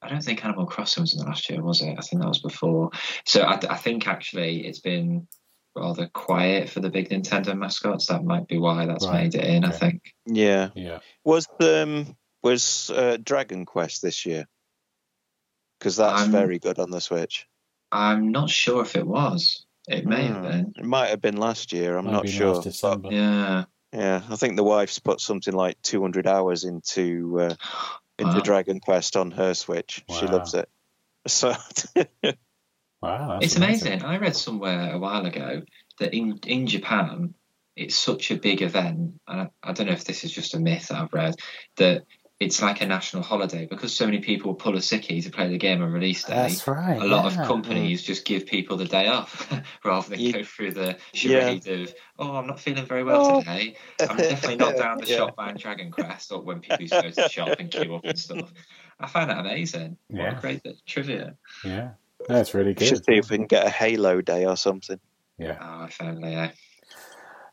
I don't think Animal Crossing was in the last year, was it? I think that was before. So I think actually it's been rather quiet for the big Nintendo mascots. That might be why that's made it in. I think. Yeah. Yeah. Was Dragon Quest this year? Because that's very good on the Switch. I'm not sure if it was. It may have been. It might have been last year. I'm not sure. But, yeah. I think the wife's put something like 200 hours into Dragon Quest on her Switch. Wow. She loves it. So. Wow, it's amazing. I read somewhere a while ago that in Japan, it's such a big event, and I don't know if this is just a myth that I've read, that it's like a national holiday because so many people pull a sickie to play the game on release day. That's right. A lot of companies just give people the day off rather than go through the charade of, oh, I'm not feeling very well today. I'm definitely not down the shop buying Dragon Quest, or when people go to the shop and queue up and stuff. I find that amazing. Yeah. What a great trivia. Yeah. That's really good. Should see if we can get a Halo day or something. Yeah. Oh, if only, yeah.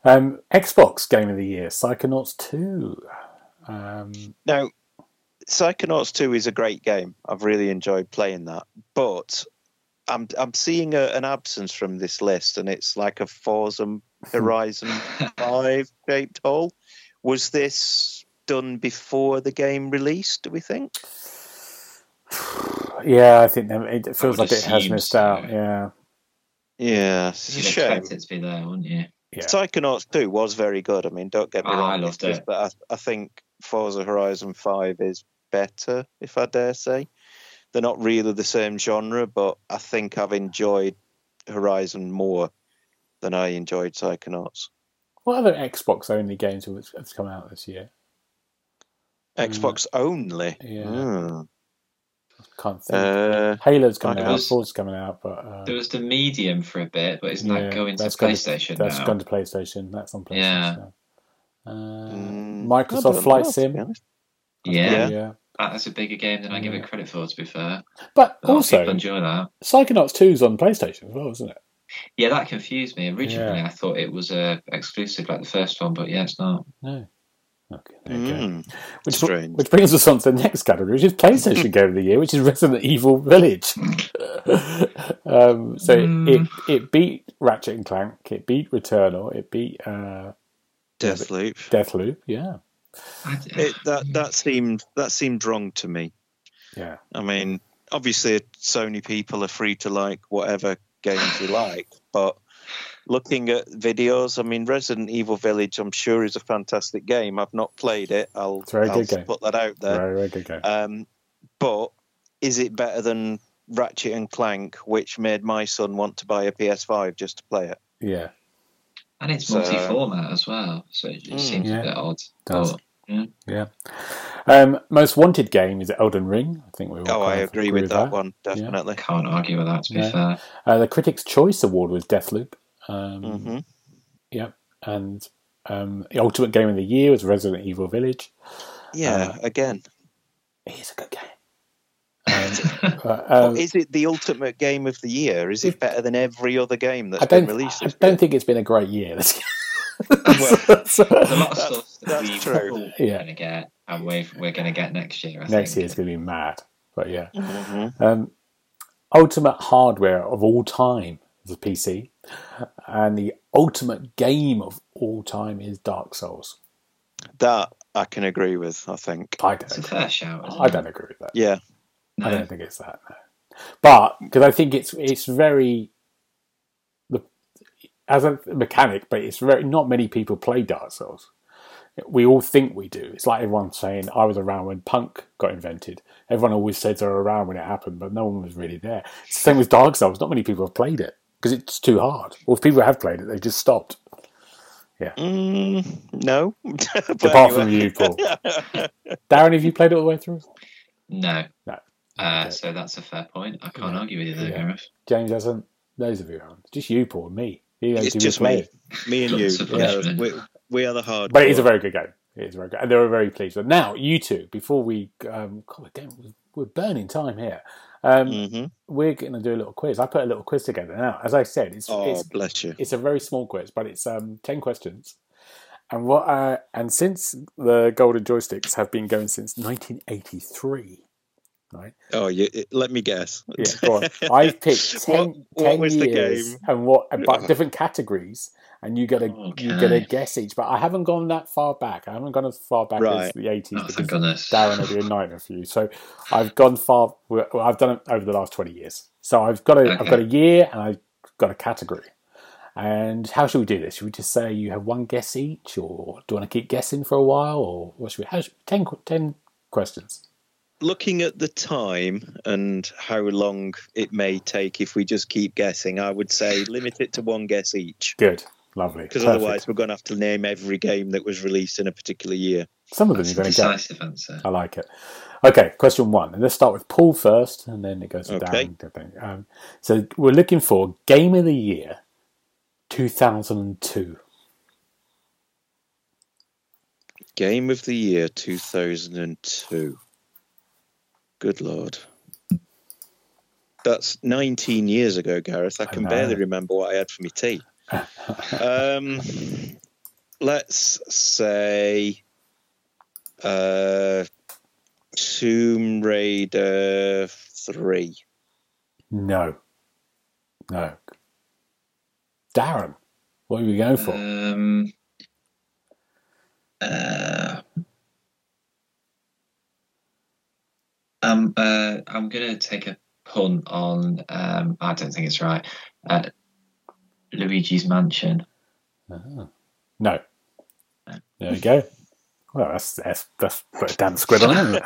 Xbox Game of the Year, Psychonauts 2. Now, Psychonauts 2 is a great game. I've really enjoyed playing that. But I'm seeing an absence from this list, and it's like a Forza Horizon 5-shaped hole. Was this done before the game released, do we think? Yeah, I think it feels like it has missed out. Yeah, it's a shame. You'd expect it to be there, wouldn't you? Yeah. Psychonauts 2 was very good. I mean, don't get me wrong. I loved it. But I think Forza Horizon 5 is better, if I dare say. They're not really the same genre, but I think I've enjoyed Horizon more than I enjoyed Psychonauts. What other Xbox-only games have come out this year? Xbox-only? Yeah. Can't think. Halo's coming out, Forza's coming out, but there was the Medium for a bit, but isn't that going to PlayStation now? That's gone to PlayStation. That's on PlayStation. Yeah. Now. Microsoft Flight Sim. Yeah, that's a bigger game than I give it credit for. To be fair, but also enjoy that. Psychonauts 2's on PlayStation as well, isn't it? Yeah, that confused me. Originally, I thought it was exclusive like the first one, but yeah, it's not. No. Okay, there you go. Which brings us on to the next category, which is PlayStation Game of the Year, which is Resident Evil Village. It beat Ratchet and Clank, it beat Returnal, it beat Deathloop. Deathloop, yeah. That seemed wrong to me. Yeah, I mean, obviously, Sony people are free to like whatever games they like, but. Looking at videos, I mean, Resident Evil Village, I'm sure, is a fantastic game. I've not played it. I'll put that out there. Very, very good game. But is it better than Ratchet and Clank, which made my son want to buy a PS5 just to play it? Yeah. And it's multi-format as well, so it just seems a bit odd. But, yeah. Most wanted game is Elden Ring. I think we all I agree with that one, definitely. Yeah. Can't argue with that, to be fair. The Critics' Choice Award was Deathloop. And the Ultimate Game of the Year was Resident Evil Village. Yeah, again. It is a good game. Is it the ultimate game of the year? Is it better than every other game that's been released? I don't think it's been a great year. There's a lot of stuff that we're going to get, and we're going to get next year. Next year is going to be mad, but yeah. Mm-hmm. Ultimate hardware of all time is the PC, and the ultimate game of all time is Dark Souls. That I can agree with. I think it's a fair shout. I don't agree with that. Yeah. No. I don't think it's that, no. But because I think it's very as a mechanic, but it's very not many people play Dark Souls. We all think we do. It's like everyone saying I was around when punk got invented. Everyone always said they were around when it happened, but no one was really there. It's the same with Dark Souls. Not many people have played it because it's too hard. Or if people have played it, they just stopped. Yeah. No. Apart from you, Paul. Darren, have you played it all the way through? No. So that's a fair point. I can't argue with you there, Gareth. James hasn't. Those of you haven't. Just you, Paul, and me. It's just me. Me and you. Yeah, we are the hard. But it is a very good game. It is very good. And they were very pleased. But now, you two, before we... we're burning time here. We're going to do a little quiz. I put a little quiz together now. As I said, it's bless you. It's a very small quiz, but it's 10 questions. And and since the Golden Joysticks have been going since 1983, right? Oh, let me guess. Yeah, go on. I've picked 10 years and about different categories, and you get a guess each. But I haven't gone that far back. I haven't gone as far back as the '80s because Darren will be a nightmare for you. So I've gone far. Well, I've done it over the last 20 years. So I've got a year, and I've got a category. And how should we do this? Should we just say you have one guess each, or do you want to keep guessing for a while, or what should we? 10 questions. Looking at the time and how long it may take, if we just keep guessing, I would say limit it to one guess each. Good, lovely. Because otherwise, we're going to have to name every game that was released in a particular year. Some of them you're going to get. Answer. I like it. Okay, question one. And let's start with Paul first, and then it goes to Darren. So we're looking for Game of the Year. 2002. Game of the Year 2002. Good Lord. That's 19 years ago, Gareth. I can barely remember what I had for my tea. Let's say Tomb Raider 3. No. Darren, what are we going for? I'm going to take a punt on, I don't think it's right, Luigi's Mansion. No. There we go. Well, that's put a damn squid on it.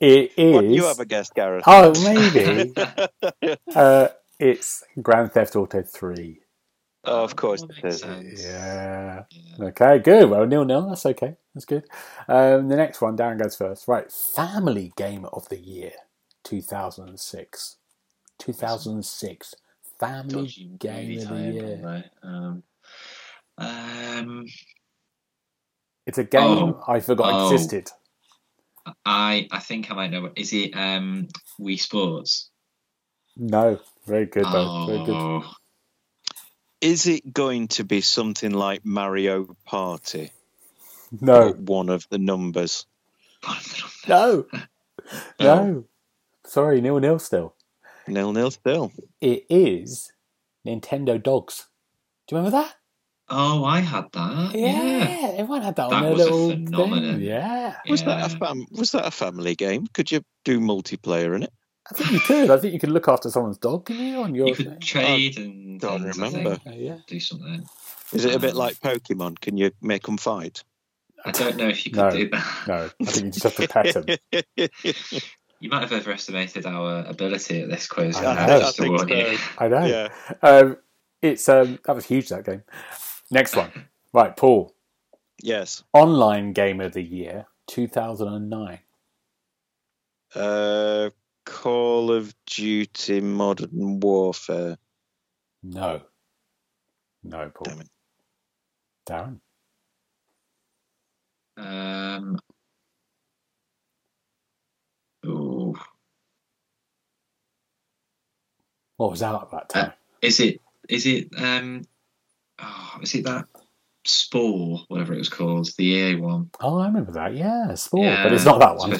It is... What, you have a guess, Gareth. Oh, maybe. It's Grand Theft Auto 3. Oh, of course it is. Yeah. Okay, good. Well, 0-0. That's okay. That's good. The next one, Darren goes first. Right. Family Game of the Year, 2006. Family Game of the Year. Right? It's a game I forgot existed. I think I might know. Is it Wii Sports? No, very good though. Very good. Is it going to be something like Mario Party? No. One of the numbers. No. Sorry, 0-0 still. 0-0 still. It is Nintendo Dogs. Do you remember that? Oh, I had that. Yeah. Everyone had that on their little phenomenon. Yeah. Was that a family game? Could you do multiplayer in it? I think you could. I think you could look after someone's dog, couldn't you? You could trade and do something. Is it a bit like Pokemon? Can you make them fight? I don't know if you could do that. No, I think you just have to pet them. You might have overestimated our ability at this quiz. I know. Yeah. That was huge, that game. Next one. Right, Paul. Yes. Online Game of the Year, 2009. Call of Duty Modern Warfare. No, Paul. Damn it. Darren? What was that at that time? Is it that Spore, whatever it was called, the EA one? Oh, I remember that. Yeah, Spore, yeah, but it's not that one.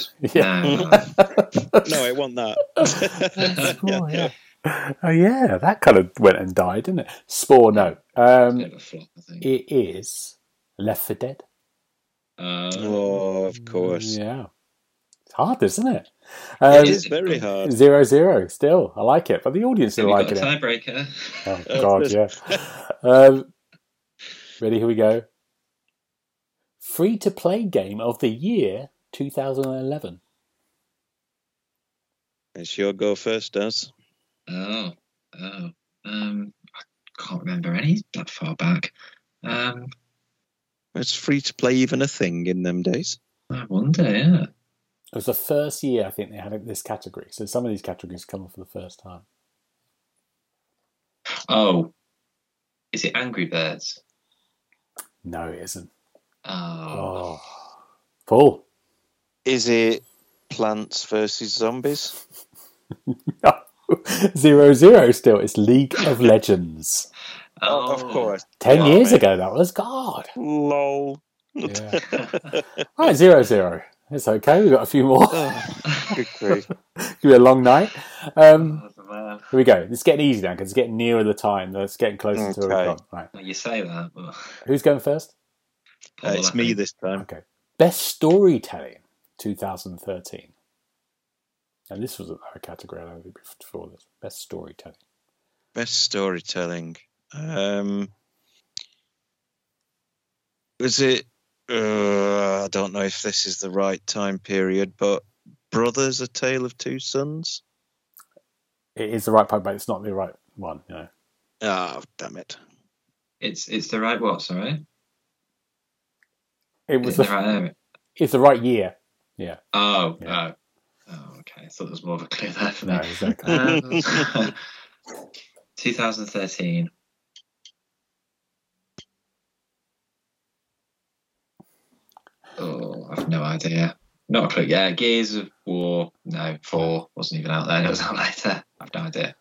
No, it wasn't that. Spore, yeah. Oh yeah, that kind of went and died, didn't it? Spore, no. It's a bit of a flop, I think. It is Left 4 Dead. Oh, of course. Yeah. It's hard, isn't it? It is very hard. 0-0 still. I like it, but the audience still like it. Tiebreaker. Oh God, yeah. Ready? Here we go. Free-to-play game of the year 2011. It's your go first, Daz. Oh. I can't remember any that far back. Was free-to-play even a thing in them days? I wonder, yeah. It was the first year, I think, they had this category. So some of these categories come for the first time. Oh. Is it Angry Birds? No, it isn't. Oh. Paul? Is it Plants vs. Zombies? No. 0-0 still. It's League of Legends. Oh, of course. 10 years ago, that was. God. Lol. Yeah. Right, 0-0. It's okay. We've got a few more. Good grief. It's going to be a long night. Here we go. It's getting easy now because it's getting nearer the time. It's getting closer to a o'clock. Right. Well, you say that. But... Who's going first? It's me this time. Okay. Best Storytelling 2013. And this was another category I think before this. Best Storytelling. Best Storytelling. Was it... I don't know if this is the right time period, but Brothers, A Tale of Two Sons? It is the right part, but it's not the right one, you know. Oh, damn it. It's the right what, sorry? It was it's the right year. Yeah. Oh, yeah. Oh, okay. I thought there was more of a clue there for me. No, exactly. 2013. Oh, I've no idea. Not a clue. Yeah, Gears of War. No, 4 wasn't even out then. It was out later. I've no idea.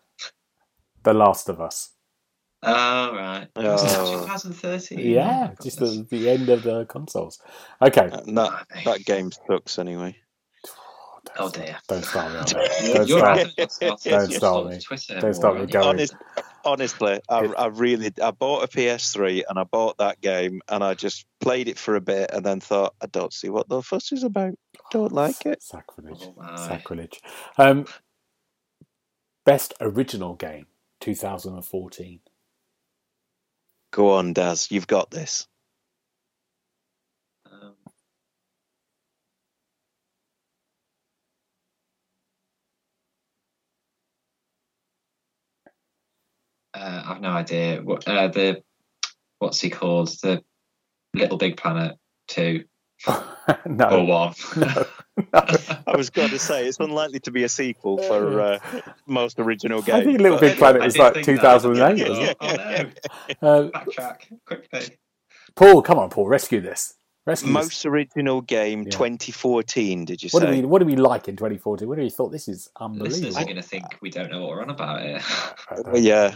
The Last of Us. Oh, right. Oh. 2013. Yeah, oh, just the end of the consoles. Okay. That game sucks anyway. Oh dear! Don't start me. Don't start me. Don't start me going. Honestly, I bought a PS3 and I bought that game and I just played it for a bit and then thought, I don't see what the fuss is about. Don't like it. Sacrilege. Best Original Game, 2014. Go on, Daz. You've got this. I've no idea. What's he called? The Little Big Planet 2. No. Or 1. No. I was going to say, it's unlikely to be a sequel for most original games. I think Little Big Planet is like 2008. Backtrack quickly. Paul, come on, Paul, rescue this. Most original game, 2014, did you say? What do we like in 2014? What do we thought? This is unbelievable. Listeners are going to think we don't know what we're on about here. Yeah.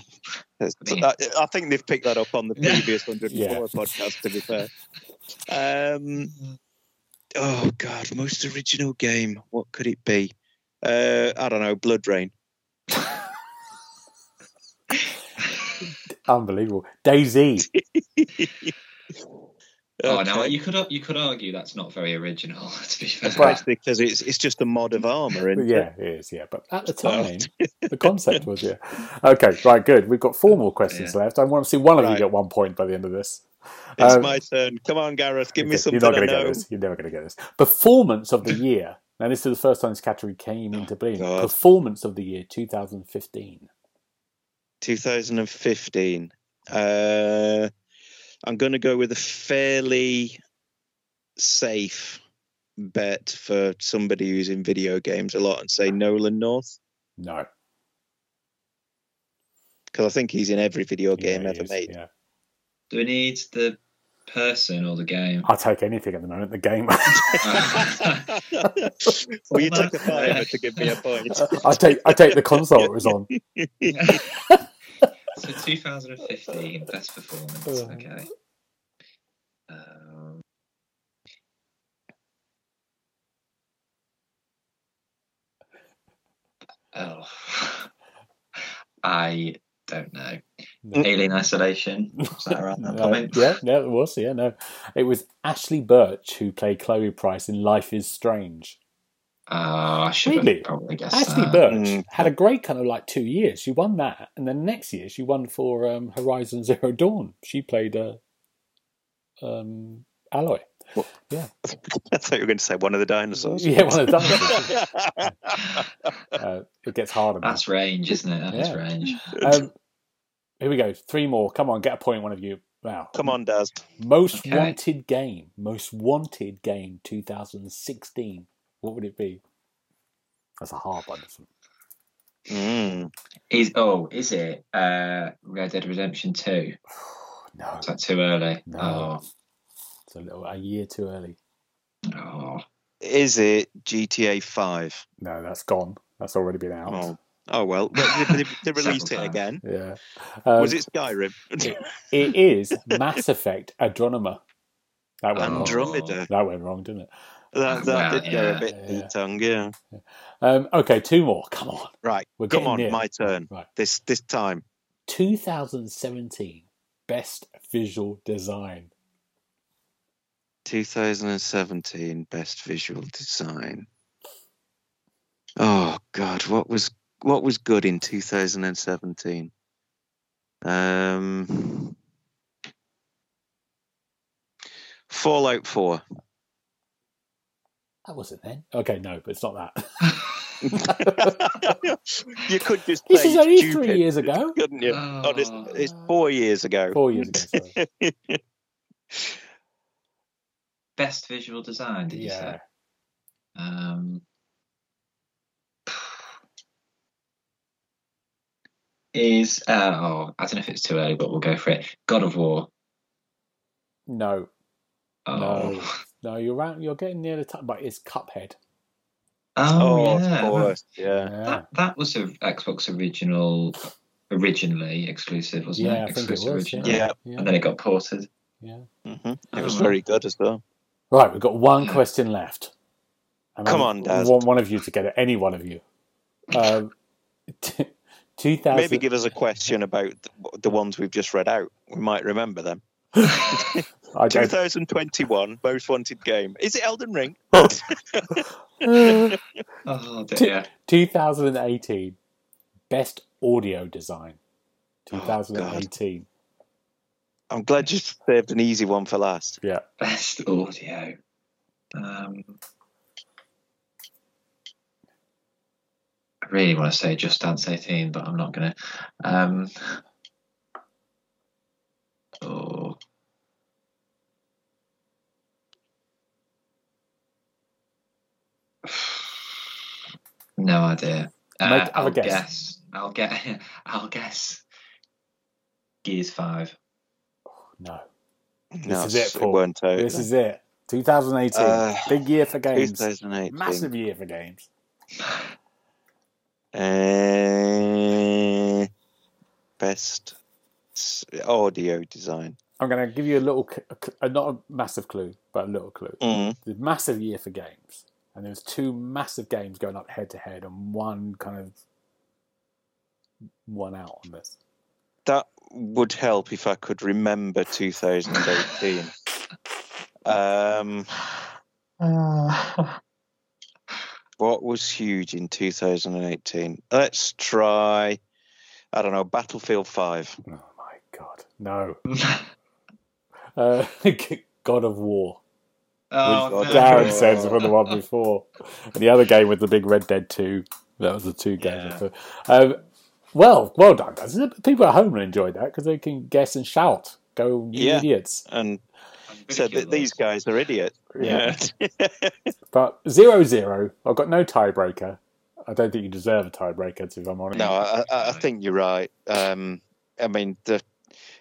I think they've picked that up on the previous 104 podcast, to be fair. Oh, God, most original game. What could it be? I don't know, Blood Rain. Unbelievable. DayZ. Okay. Oh, now you could argue that's not very original, to be fair. Right, because it's just a mod of armour, isn't it? Yeah, it is, yeah. But at the time, the concept was, yeah. Okay, right, good. We've got 4 more questions left. I want to see one of you get 1 point by the end of this. It's my turn. Come on, Gareth, give me something. You're not going to get this. You're never going to get this. Performance of the year. Now, this is the first time this category came into being. God. Performance of the year, 2015. 2015. I'm going to go with a fairly safe bet for somebody who's in video games a lot and say Nolan North. No. Because I think he's in every video game ever made. Yeah. Do we need the person or the game? I'll take anything at the moment. The game. Well, you took a fiver to give me a point. I take the console it was on. So 2015 best performance. Okay. I don't know. No. Alien Isolation. Was that around that point? It was. It was Ashley Birch who played Chloe Price in Life is Strange. I should have probably guessed Ashley that. Birch had a great kind of like 2 years. She won that, and then next year she won for Horizon Zero Dawn. She played Aloy. What? Yeah, I thought you were going to say one of the dinosaurs. Yeah, one of the dinosaurs. It gets harder. That's range, isn't it? That's range. Here we go. Three more. Come on, get a point, one of you. Wow. Come on, Daz. Wanted game. Most wanted game. 2016. What would it be? That's a hard one. Is it Red Dead Redemption 2? No. Is that too early? No. Oh. It's a year too early. Oh. Is it GTA 5? No, that's gone. That's already been out. Oh well, they released it again. Yeah. Was it Skyrim? It is Mass Effect Andromeda. That went wrong, didn't it? That did go a bit to the tongue, yeah. Okay, two more. Come on. Right. My turn. Right. This time. 2017 Best Visual Design. 2017 Best Visual Design. Oh God, what was good in 2017? Fallout 4. That wasn't then. Okay, no, but it's not that. You could just. This is only stupid, 3 years ago, couldn't you? Oh, it's 4 years ago. 4 years ago. Sorry. Best visual design, did you say? I don't know if it's too early, but we'll go for it. God of War. No. Oh. No, you're right. You're getting near the top, but it's Cuphead. Oh yeah. Of course. Yeah. That was an Xbox originally exclusive, wasn't it? I think it was, yeah. And then it got ported. Yeah. Mm-hmm. It was very good as well. Right, we've got one question left. Come on, Daz. I want one of you to get it. Any one of you. 2000... Maybe give us a question about the ones we've just read out. We might remember them. 2021 most wanted game. Is it Elden Ring? Oh dear. 2018 Best Audio Design. 2018. I'm glad you saved an easy one for last. Yeah. Best Audio. I really want to say Just Dance 18, but I'm not going to. No idea. I'll guess. I'll guess. Gears 5. No. This is it, Paul. This is it. 2018. Big year for games. 2018. Massive year for games. Best audio design. I'm going to give you a little, not a massive clue, but a little clue. The massive year for games. And there's two massive games going up head to head and one kind of one out on this. That would help if I could remember 2018. What was huge in 2018? Let's try, I don't know, Battlefield 5. Oh my God, no. God of War. Oh, no. Darren says from the one before. And the other game was the big Red Dead 2. That was the two games. Yeah. Well done, guys. People at home will enjoy that because they can guess and shout. Go, you idiots. And said that these guys are idiots. Yeah. But 0-0. I've got no tiebreaker. I don't think you deserve a tiebreaker, if I'm honest. No, I think you're right. I mean,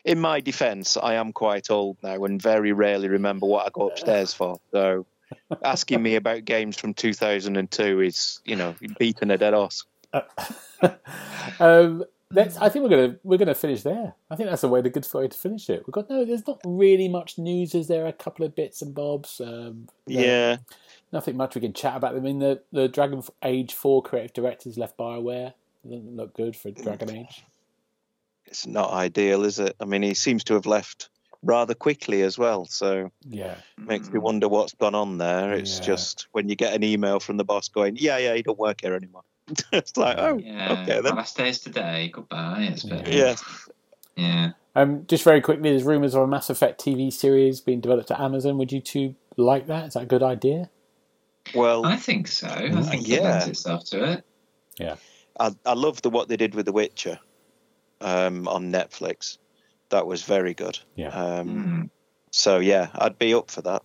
in my defense, I am quite old now and very rarely remember what I go upstairs for. So asking me about games from 2002 is, you know, beating a dead horse. I think we're gonna finish there. I think that's a good way to finish it. We've got there's not really much news. Is there a couple of bits and bobs? Yeah, nothing much we can chat about. I mean, the Dragon Age 4 creative directors left BioWare. Doesn't look good for Dragon Age. It's not ideal, is it? I mean, he seems to have left rather quickly as well. So yeah, makes me wonder what's gone on there. It's just when you get an email from the boss going, yeah, you don't work here anymore. It's like, okay then. Last day's today. Goodbye. It's better. Yeah. Just very quickly, there's rumours of a Mass Effect TV series being developed at Amazon. Would you two like that? Is that a good idea? Well, I think so. I think it lends itself to it. Yeah. I love what they did with The Witcher on Netflix. That was very good. Yeah. So yeah, I'd be up for that.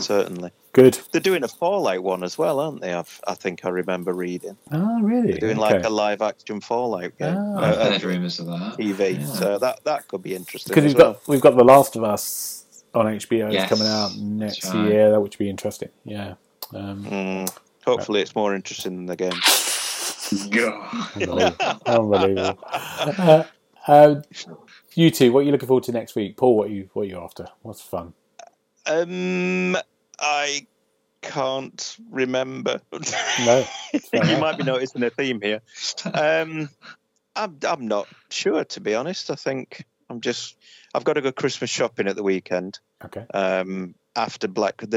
Certainly. Good. They're doing a Fallout one as well, aren't they? I think I remember reading. Oh, really? They're doing like a live action Fallout game. I've heard rumours of that. TV. Yeah. So that could be interesting. Because we've got The Last of Us on HBO coming out next year. That would be interesting. Yeah. Hopefully, it's more interesting than the game. Unbelievable. You two, what are you looking forward to next week? Paul, what are you after? What's fun? I can't remember. No, you might be noticing a theme here. I'm not sure, to be honest. I think I've got to go Christmas shopping at the weekend. Okay. The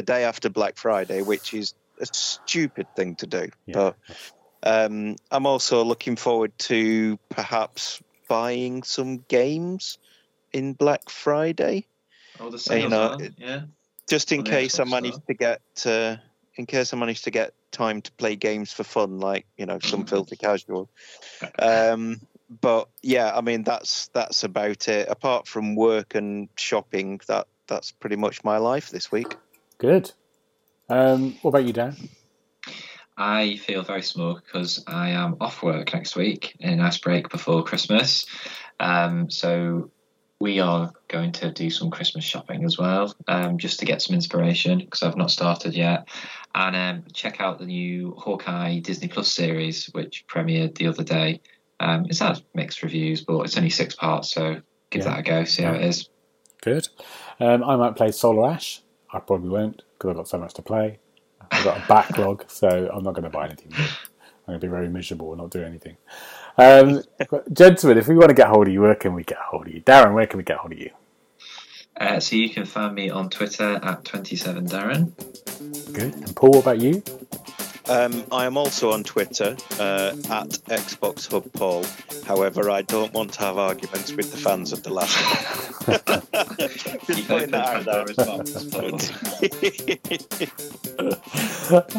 day after Black Friday, which is a stupid thing to do, but. I'm also looking forward to perhaps buying some games in Black Friday. Oh, the sales just in case I manage to get time to play games for fun, like, you know, some filthy casual. But yeah, I mean that's about it. Apart from work and shopping, that's pretty much my life this week. Good. What about you, Dan? I feel very small because I am off work next week in a nice break before Christmas. So we are going to do some Christmas shopping as well, just to get some inspiration because I've not started yet. And check out the new Hawkeye Disney Plus series, which premiered the other day. It's had mixed reviews, but it's only 6 parts, so give that a go, see how it is. Good. I might play Solar Ash. I probably won't because I've got so much to play. I've got a backlog, so I'm not going to buy anything. I'm going to be very miserable and not do anything. Gentlemen, if we want to get hold of you, where can we get hold of you? Darren, where can we get hold of you? So you can find me on Twitter at 27Darren. Good. And Paul, what about you? I am also on Twitter at Xbox Hub Paul. However, I don't want to have arguments with the fans of the last one. Just putting that out there as well.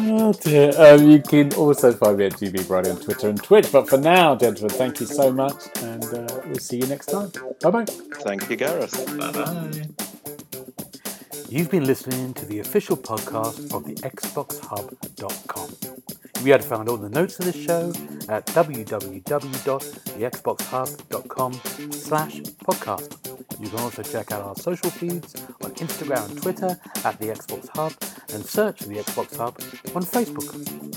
Oh dear. You can also find me at GB Brady on Twitter and Twitch. But for now, gentlemen, thank you so much, and we'll see you next time. Bye bye. Thank you, Gareth. Bye bye. You've been listening to the official podcast of thexboxhub.com. You had found all the notes of the show at www.thexboxhub.com/podcast. You can also check out our social feeds on Instagram and Twitter at The Xbox Hub, and search for The Xbox Hub on Facebook.